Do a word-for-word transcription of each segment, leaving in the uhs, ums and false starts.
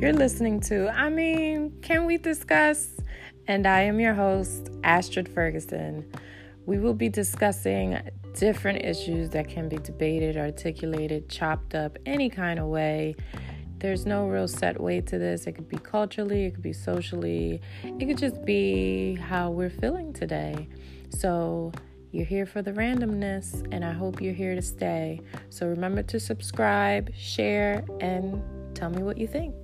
you're listening to I mean, Can We Discuss? And I am your host, Astrid Ferguson. We will be discussing different issues that can be debated, articulated, chopped up, any kind of way. There's no real set way to this. It could be culturally, it could be socially, it could just be how we're feeling today. So you're here for the randomness, and I hope you're here to stay. So remember to subscribe, share, and tell me what you think.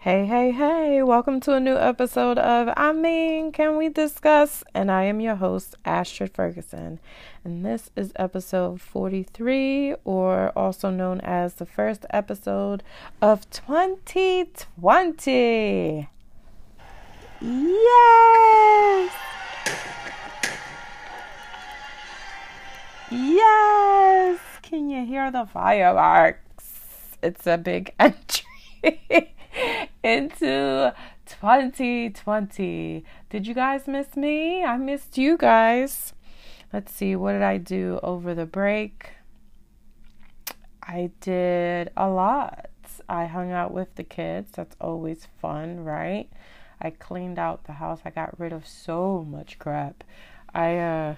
Hey, hey, hey, welcome to a new episode of I mean, Can We Discuss? And I am your host, Astrid Ferguson. And this is episode forty-three, or also known as the first episode of twenty twenty. Yes! Yes! Can you hear the fireworks? It's a big entry into twenty twenty. Did you guys miss me? I missed you guys. Let's see, what did I do over the break? I did a lot. I hung out with the kids. That's always fun, right? I cleaned out the house. I got rid of so much crap. I uh,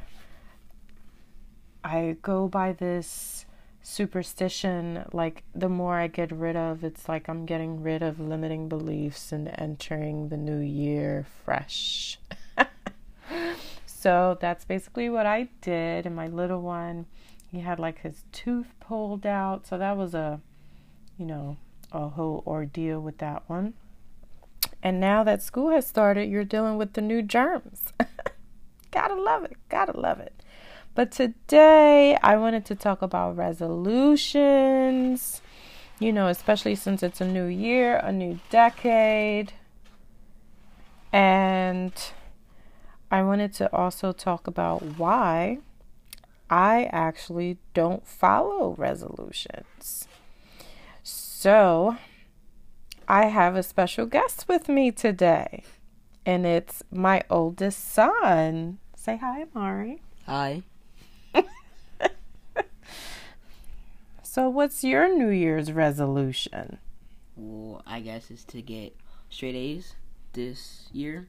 I go by this superstition, like the more I get rid of, it's like I'm getting rid of limiting beliefs and entering the new year fresh. So that's basically what I did. And my little one, he had like his tooth pulled out. So that was a, you know, a whole ordeal with that one. And now that school has started, you're dealing with the new germs. Gotta love it. Gotta love it. But today, I wanted to talk about resolutions. You know, especially since it's a new year, a new decade. And I wanted to also talk about why I actually don't follow resolutions. So I have a special guest with me today, and it's my oldest son. Say hi, Mari. Hi. So what's your New Year's resolution? Well, I guess it's to get straight A's this year.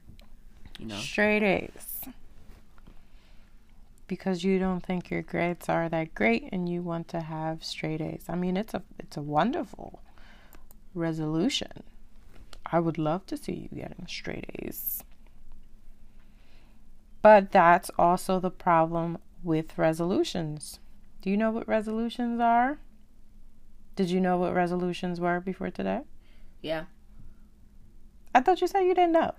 You know. Straight A's. Because you don't think your grades are that great and you want to have straight A's. I mean, it's a it's a wonderful resolution. I would love to see you getting straight A's. But that's also the problem with resolutions. Do you know what resolutions are? Did you know what resolutions were before today? Yeah. I thought you said you didn't know.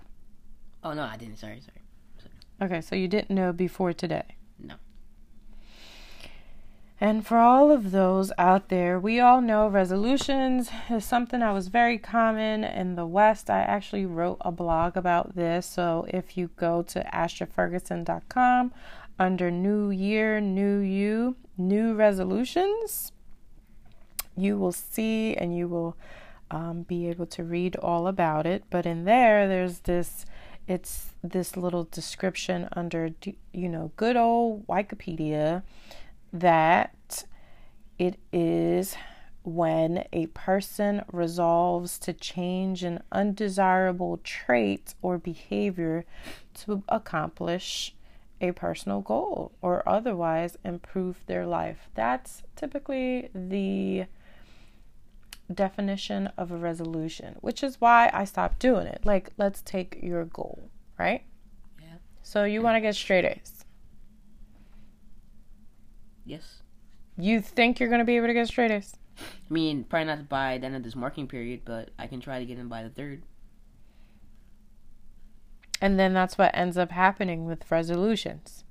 Oh, no, I didn't. Sorry, sorry. sorry. Okay, so you didn't know before today? No. And for all of those out there, we all know resolutions is something that was very common in the West. I actually wrote a blog about this. So if you go to astraferguson dot com under New Year, New You, New Resolutions, you will see and you will um, be able to read all about it. But in there, there's this, it's this little description under, you know, good old Wikipedia, that it is when a person resolves to change an undesirable trait or behavior to accomplish a personal goal or otherwise improve their life. That's typically the definition of a resolution, which is why I stopped doing it. Like, let's take your goal, right? Yeah. So you want to get straight A's. Yes. You think you're going to be able to get straight A's? I mean, probably not by the end of this marking period, but I can try to get in by the third. And then that's what ends up happening with resolutions.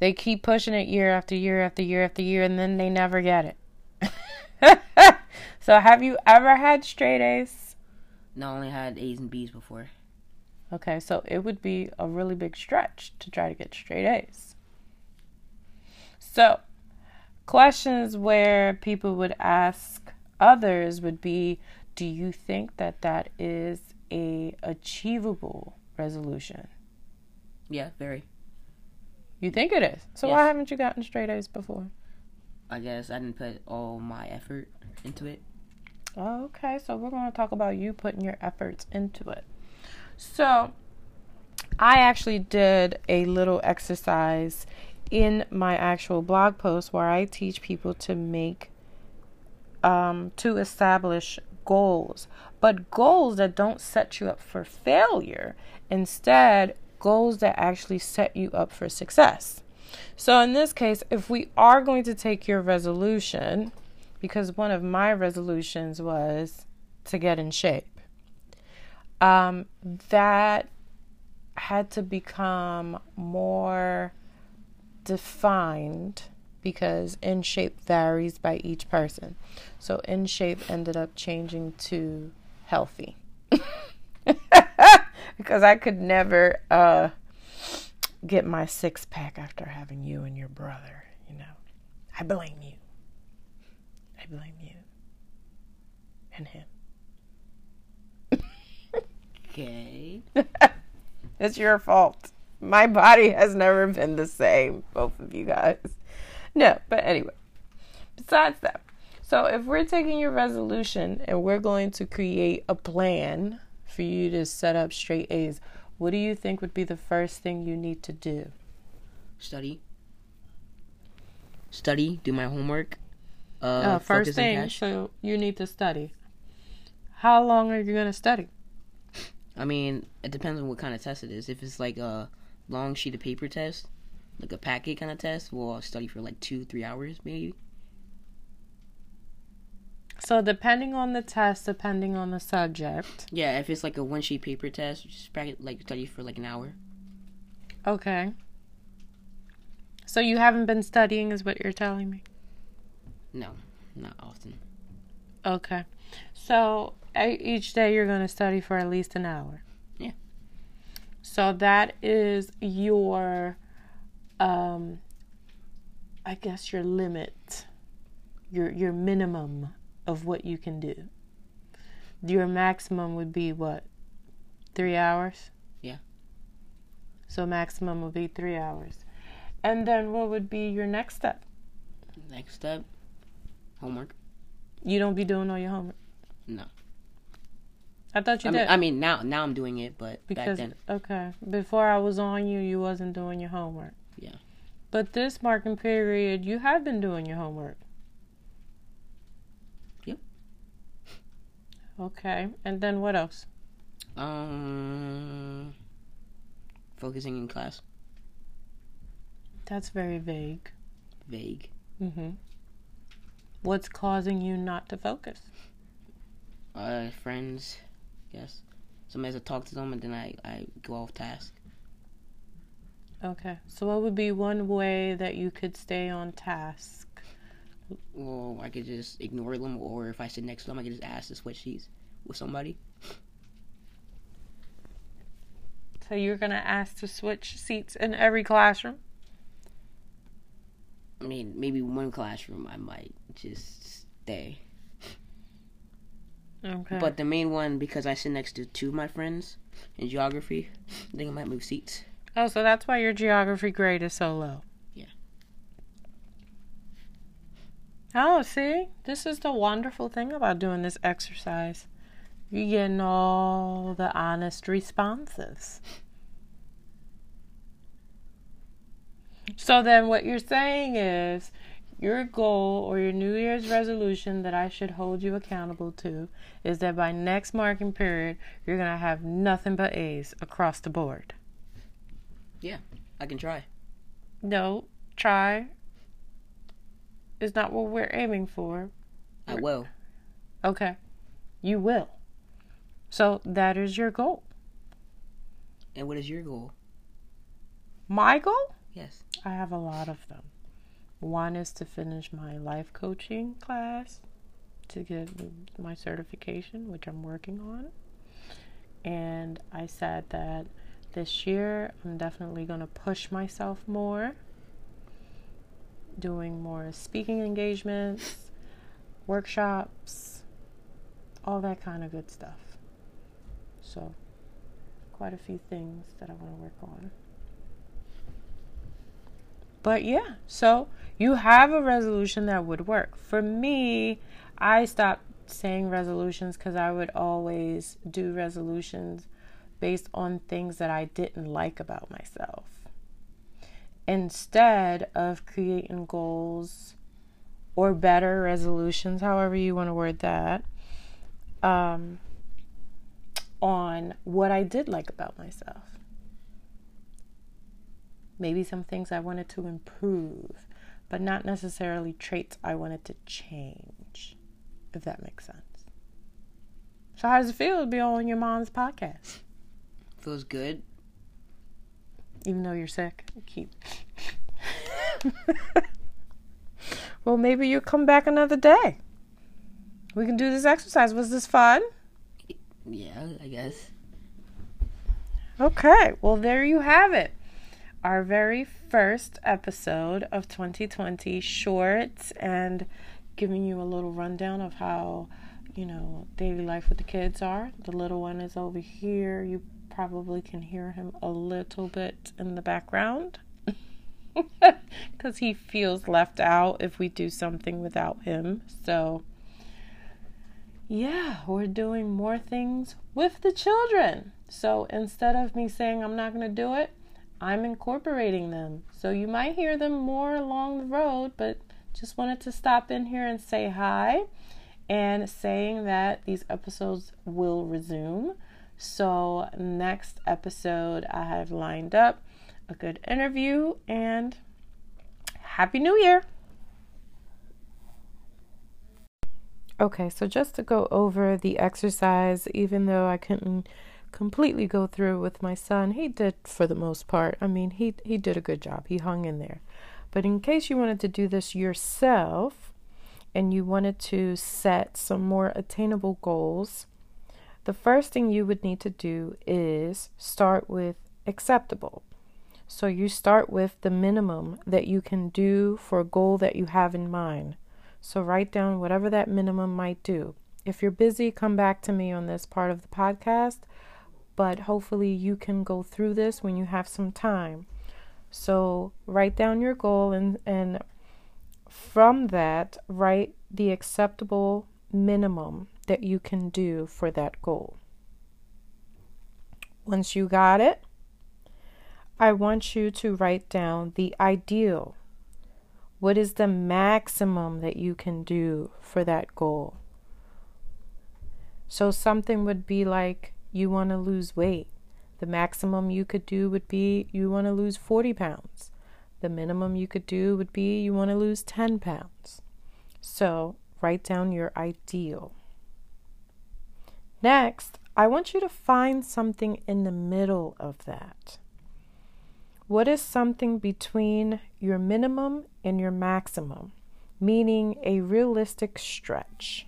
They keep pushing it year after year after year after year, and then they never get it. So have you ever had straight A's? No, I only had A's and B's before. Okay, so it would be a really big stretch to try to get straight A's. So, questions where people would ask others would be, do you think that that is a achievable resolution? Yeah, very. You think it is? So yes. Why haven't you gotten straight A's before? I guess I didn't put all my effort into it. Okay, so we're going to talk about you putting your efforts into it. So I actually did a little exercise in my actual blog post where I teach people to make, um, to establish goals, but goals that don't set you up for failure. Instead, goals that actually set you up for success. So in this case, if we are going to take your resolution, because one of my resolutions was to get in shape. Um, that had to become more defined because in shape varies by each person. So in shape ended up changing to healthy because I could never uh, get my six pack after having you and your brother. You know, I blame you. I blame you and him. Okay. It's your fault. My body has never been the same, both of you guys. No, but anyway, besides that, so if we're taking your resolution and we're going to create a plan for you to set up straight A's, what do you think would be the first thing you need to do? Study. Study, do my homework. Uh, uh, first thing, so you need to study. How long are you going to study? I mean, it depends on what kind of test it is. If it's like a long sheet of paper test, like a packet kind of test, we'll I'll study for like two, three hours maybe. So depending on the test, depending on the subject. Yeah, if it's like a one sheet paper test, just like study for like an hour. Okay. So you haven't been studying is what you're telling me? No, not often. Okay. So each day you're going to study for at least an hour. Yeah. So that is your, um, I guess your limit, your your minimum of what you can do. Your maximum would be what? Three hours? Yeah. So maximum would be three hours. And then what would be your next step? Next step? Homework. You don't be doing all your homework? No. I thought you I did. Mean, I mean, now now I'm doing it, but because, back then. Okay. Before I was on you, you wasn't doing your homework. Yeah. But this marking period, you have been doing your homework. Yep. Okay. And then what else? Um, focusing in class. That's very vague. Vague? Mm-hmm. What's causing you not to focus? Uh, friends, I guess. Somebody has to talk to them, and then I, I go off task. Okay. So what would be one way that you could stay on task? Well, I could just ignore them, or if I sit next to them, I could just ask to switch seats with somebody. So you're going to ask to switch seats in every classroom? I mean, maybe one classroom I might just stay. Okay. But the main one, because I sit next to two of my friends in geography, I think I might move seats. Oh, so that's why your geography grade is so low. Yeah. Oh, see? This is the wonderful thing about doing this exercise. You're getting all the honest responses. So then what you're saying is your goal or your New Year's resolution that I should hold you accountable to is that by next marking period, you're going to have nothing but A's across the board. Yeah, I can try. No, try is not what we're aiming for. I will. Okay, you will. So that is your goal. And what is your goal? My goal? Yes. I have a lot of them. One is to finish my life coaching class to get my certification, which I'm working on. And I said that this year I'm definitely going to push myself more, doing more speaking engagements, workshops, all that kind of good stuff. So quite a few things that I want to work on. But yeah, so you have a resolution that would work. For me, I stopped saying resolutions because I would always do resolutions based on things that I didn't like about myself, instead of creating goals or better resolutions, however you want to word that, um, on what I did like about myself. Maybe some things I wanted to improve, but not necessarily traits I wanted to change, if that makes sense. So how does it feel to be on your mom's podcast? Feels good. Even though you're sick? Keep. Well, maybe you'll come back another day. We can do this exercise. Was this fun? Yeah, I guess. Okay. Well, there you have it. Our very first episode of twenty twenty shorts, and giving you a little rundown of how, you know, daily life with the kids are. The little one is over here. You probably can hear him a little bit in the background because he feels left out if we do something without him. So, yeah, we're doing more things with the children. So instead of me saying I'm not going to do it, I'm incorporating them. So you might hear them more along the road, but just wanted to stop in here and say hi, and saying that these episodes will resume. So next episode, I have lined up a good interview, and Happy New Year. Okay, so just to go over the exercise, even though I couldn't completely go through with my son, he did for the most part. I mean, he he did a good job. He hung in there. But in case you wanted to do this yourself and you wanted to set some more attainable goals, the first thing you would need to do is start with acceptable. So you start with the minimum that you can do for a goal that you have in mind. So write down whatever that minimum might do. If you're busy, come back to me on this part of the podcast, but hopefully you can go through this when you have some time. So write down your goal, and, and from that, write the acceptable minimum that you can do for that goal. Once you got it, I want you to write down the ideal. What is the maximum that you can do for that goal? So something would be like, you want to lose weight. The maximum you could do would be you want to lose forty pounds. The minimum you could do would be you want to lose ten pounds. So write down your ideal. Next, I want you to find something in the middle of that. What is something between your minimum and your maximum? Meaning a realistic stretch.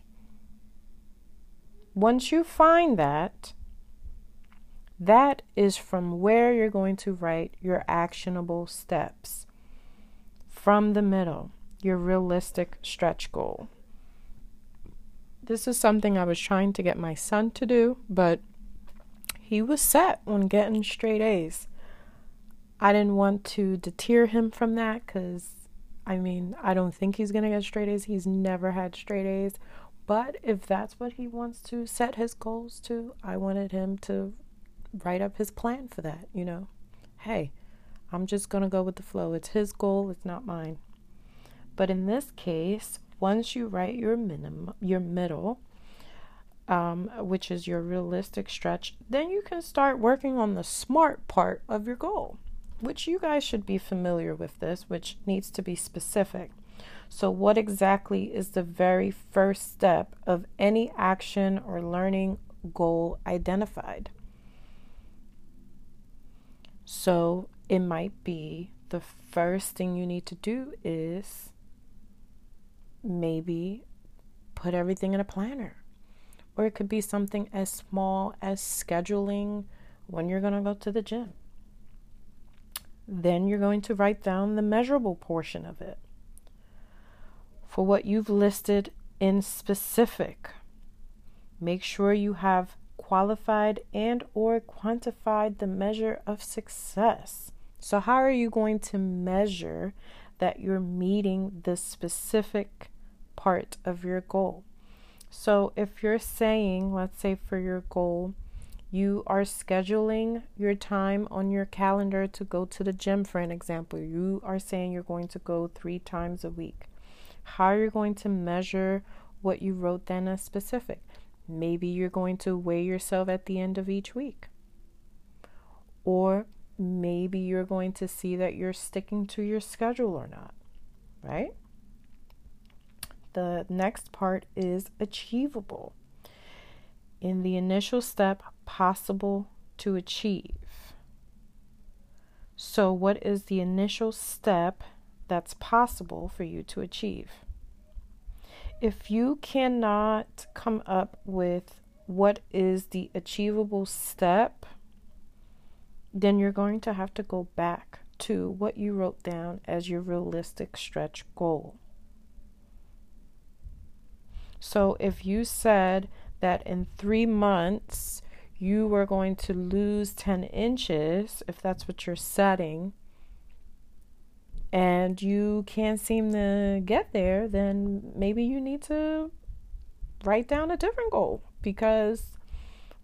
Once you find that, that is from where you're going to write your actionable steps. From the middle, your realistic stretch goal. This is something I was trying to get my son to do, but he was set on getting straight A's. I didn't want to deter him from that because, I mean, I don't think he's going to get straight A's. He's never had straight A's. But if that's what he wants to set his goals to, I wanted him to write up his plan for that, you know. Hey, I'm just going to go with the flow. It's his goal. It's not mine. But in this case, once you write your minimum, your middle, um, which is your realistic stretch, then you can start working on the SMART part of your goal, which you guys should be familiar with this, which needs to be specific. So what exactly is the very first step of any action or learning goal identified? So it might be the first thing you need to do is maybe put everything in a planner. Or it could be something as small as scheduling when you're going to go to the gym. Then you're going to write down the measurable portion of it. For what you've listed in specific, make sure you have qualified and or quantified the measure of success. So how are you going to measure that you're meeting this specific part of your goal. So if you're saying, let's say for your goal, you are scheduling your time on your calendar to go to the gym, for an example, you are saying you're going to go three times a week. How are you going to measure what you wrote then as specific? Maybe you're going to weigh yourself at the end of each week. Or maybe you're going to see that you're sticking to your schedule or not, right? The next part is achievable. In the initial step, possible to achieve. So what is the initial step that's possible for you to achieve? If you cannot come up with what is the achievable step, then you're going to have to go back to what you wrote down as your realistic stretch goal. So if you said that in three months you were going to lose ten inches, if that's what you're setting, and you can't seem to get there, then maybe you need to write down a different goal, because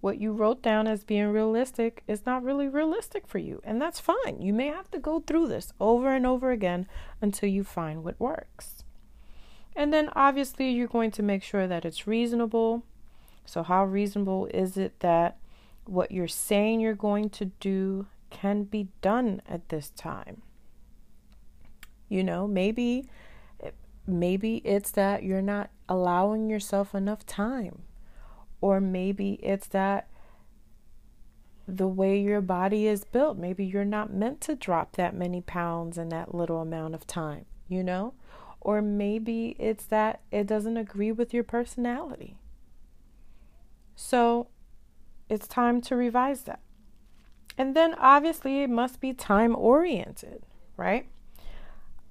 what you wrote down as being realistic is not really realistic for you. And that's fine. You may have to go through this over and over again until you find what works. And then obviously you're going to make sure that it's reasonable. So how reasonable is it that what you're saying you're going to do can be done at this time? You know, maybe, maybe it's that you're not allowing yourself enough time. Or maybe it's that the way your body is built, maybe you're not meant to drop that many pounds in that little amount of time, you know? Or maybe it's that it doesn't agree with your personality. So it's time to revise that. And then obviously it must be time-oriented, right?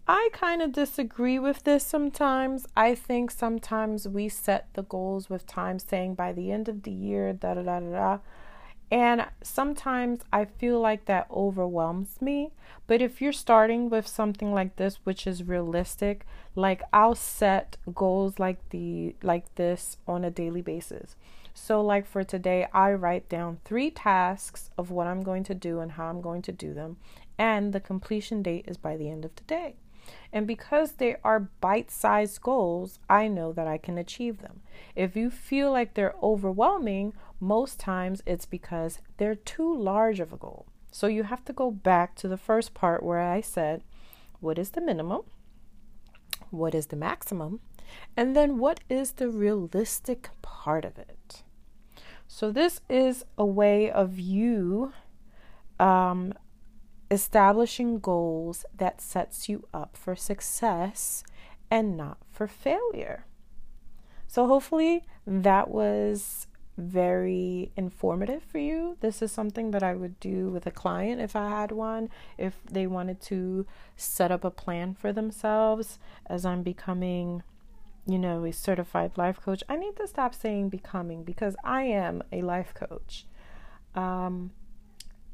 I kind of disagree with this sometimes. I think sometimes we set the goals with time, saying by the end of the year, da da da da da. And sometimes I feel like that overwhelms me. But if you're starting with something like this, which is realistic, like I'll set goals like the like this on a daily basis. So like for today, I write down three tasks of what I'm going to do and how I'm going to do them. And the completion date is by the end of the day. And because they are bite-sized goals, I know that I can achieve them. If you feel like they're overwhelming, most times it's because they're too large of a goal. So you have to go back to the first part where I said, what is the minimum? What is the maximum? And then what is the realistic part of it? So this is a way of you um, establishing goals that sets you up for success and not for failure. So hopefully that was very informative for you. This is something that I would do with a client if I had one, if they wanted to set up a plan for themselves. As I'm becoming, you know, a certified life coach, I need to stop saying becoming, because I am a life coach. Um,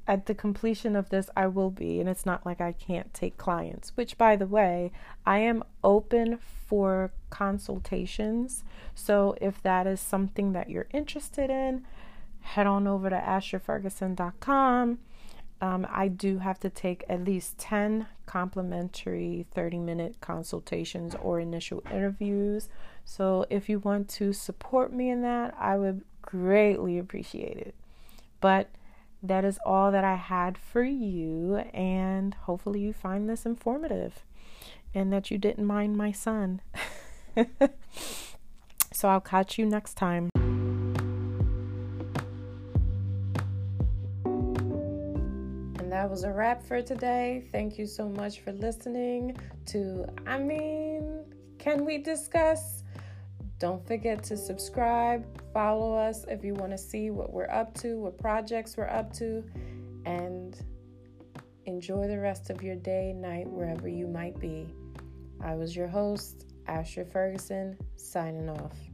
At the completion of this, I will be, and it's not like I can't take clients, which by the way, I am open for consultations. So if that is something that you're interested in, head on over to astra ferguson dot com. Um, I do have to take at least ten complimentary thirty minute consultations or initial interviews. So if you want to support me in that, I would greatly appreciate it. But that is all that I had for you, and hopefully you find this informative and that you didn't mind my son. So I'll catch you next time. And that was a wrap for today. Thank you so much for listening to, I mean, Can We Discuss? Don't forget to subscribe, follow us if you want to see what we're up to, what projects we're up to, and enjoy the rest of your day, night, wherever you might be. I was your host, Astrid Ferguson, signing off.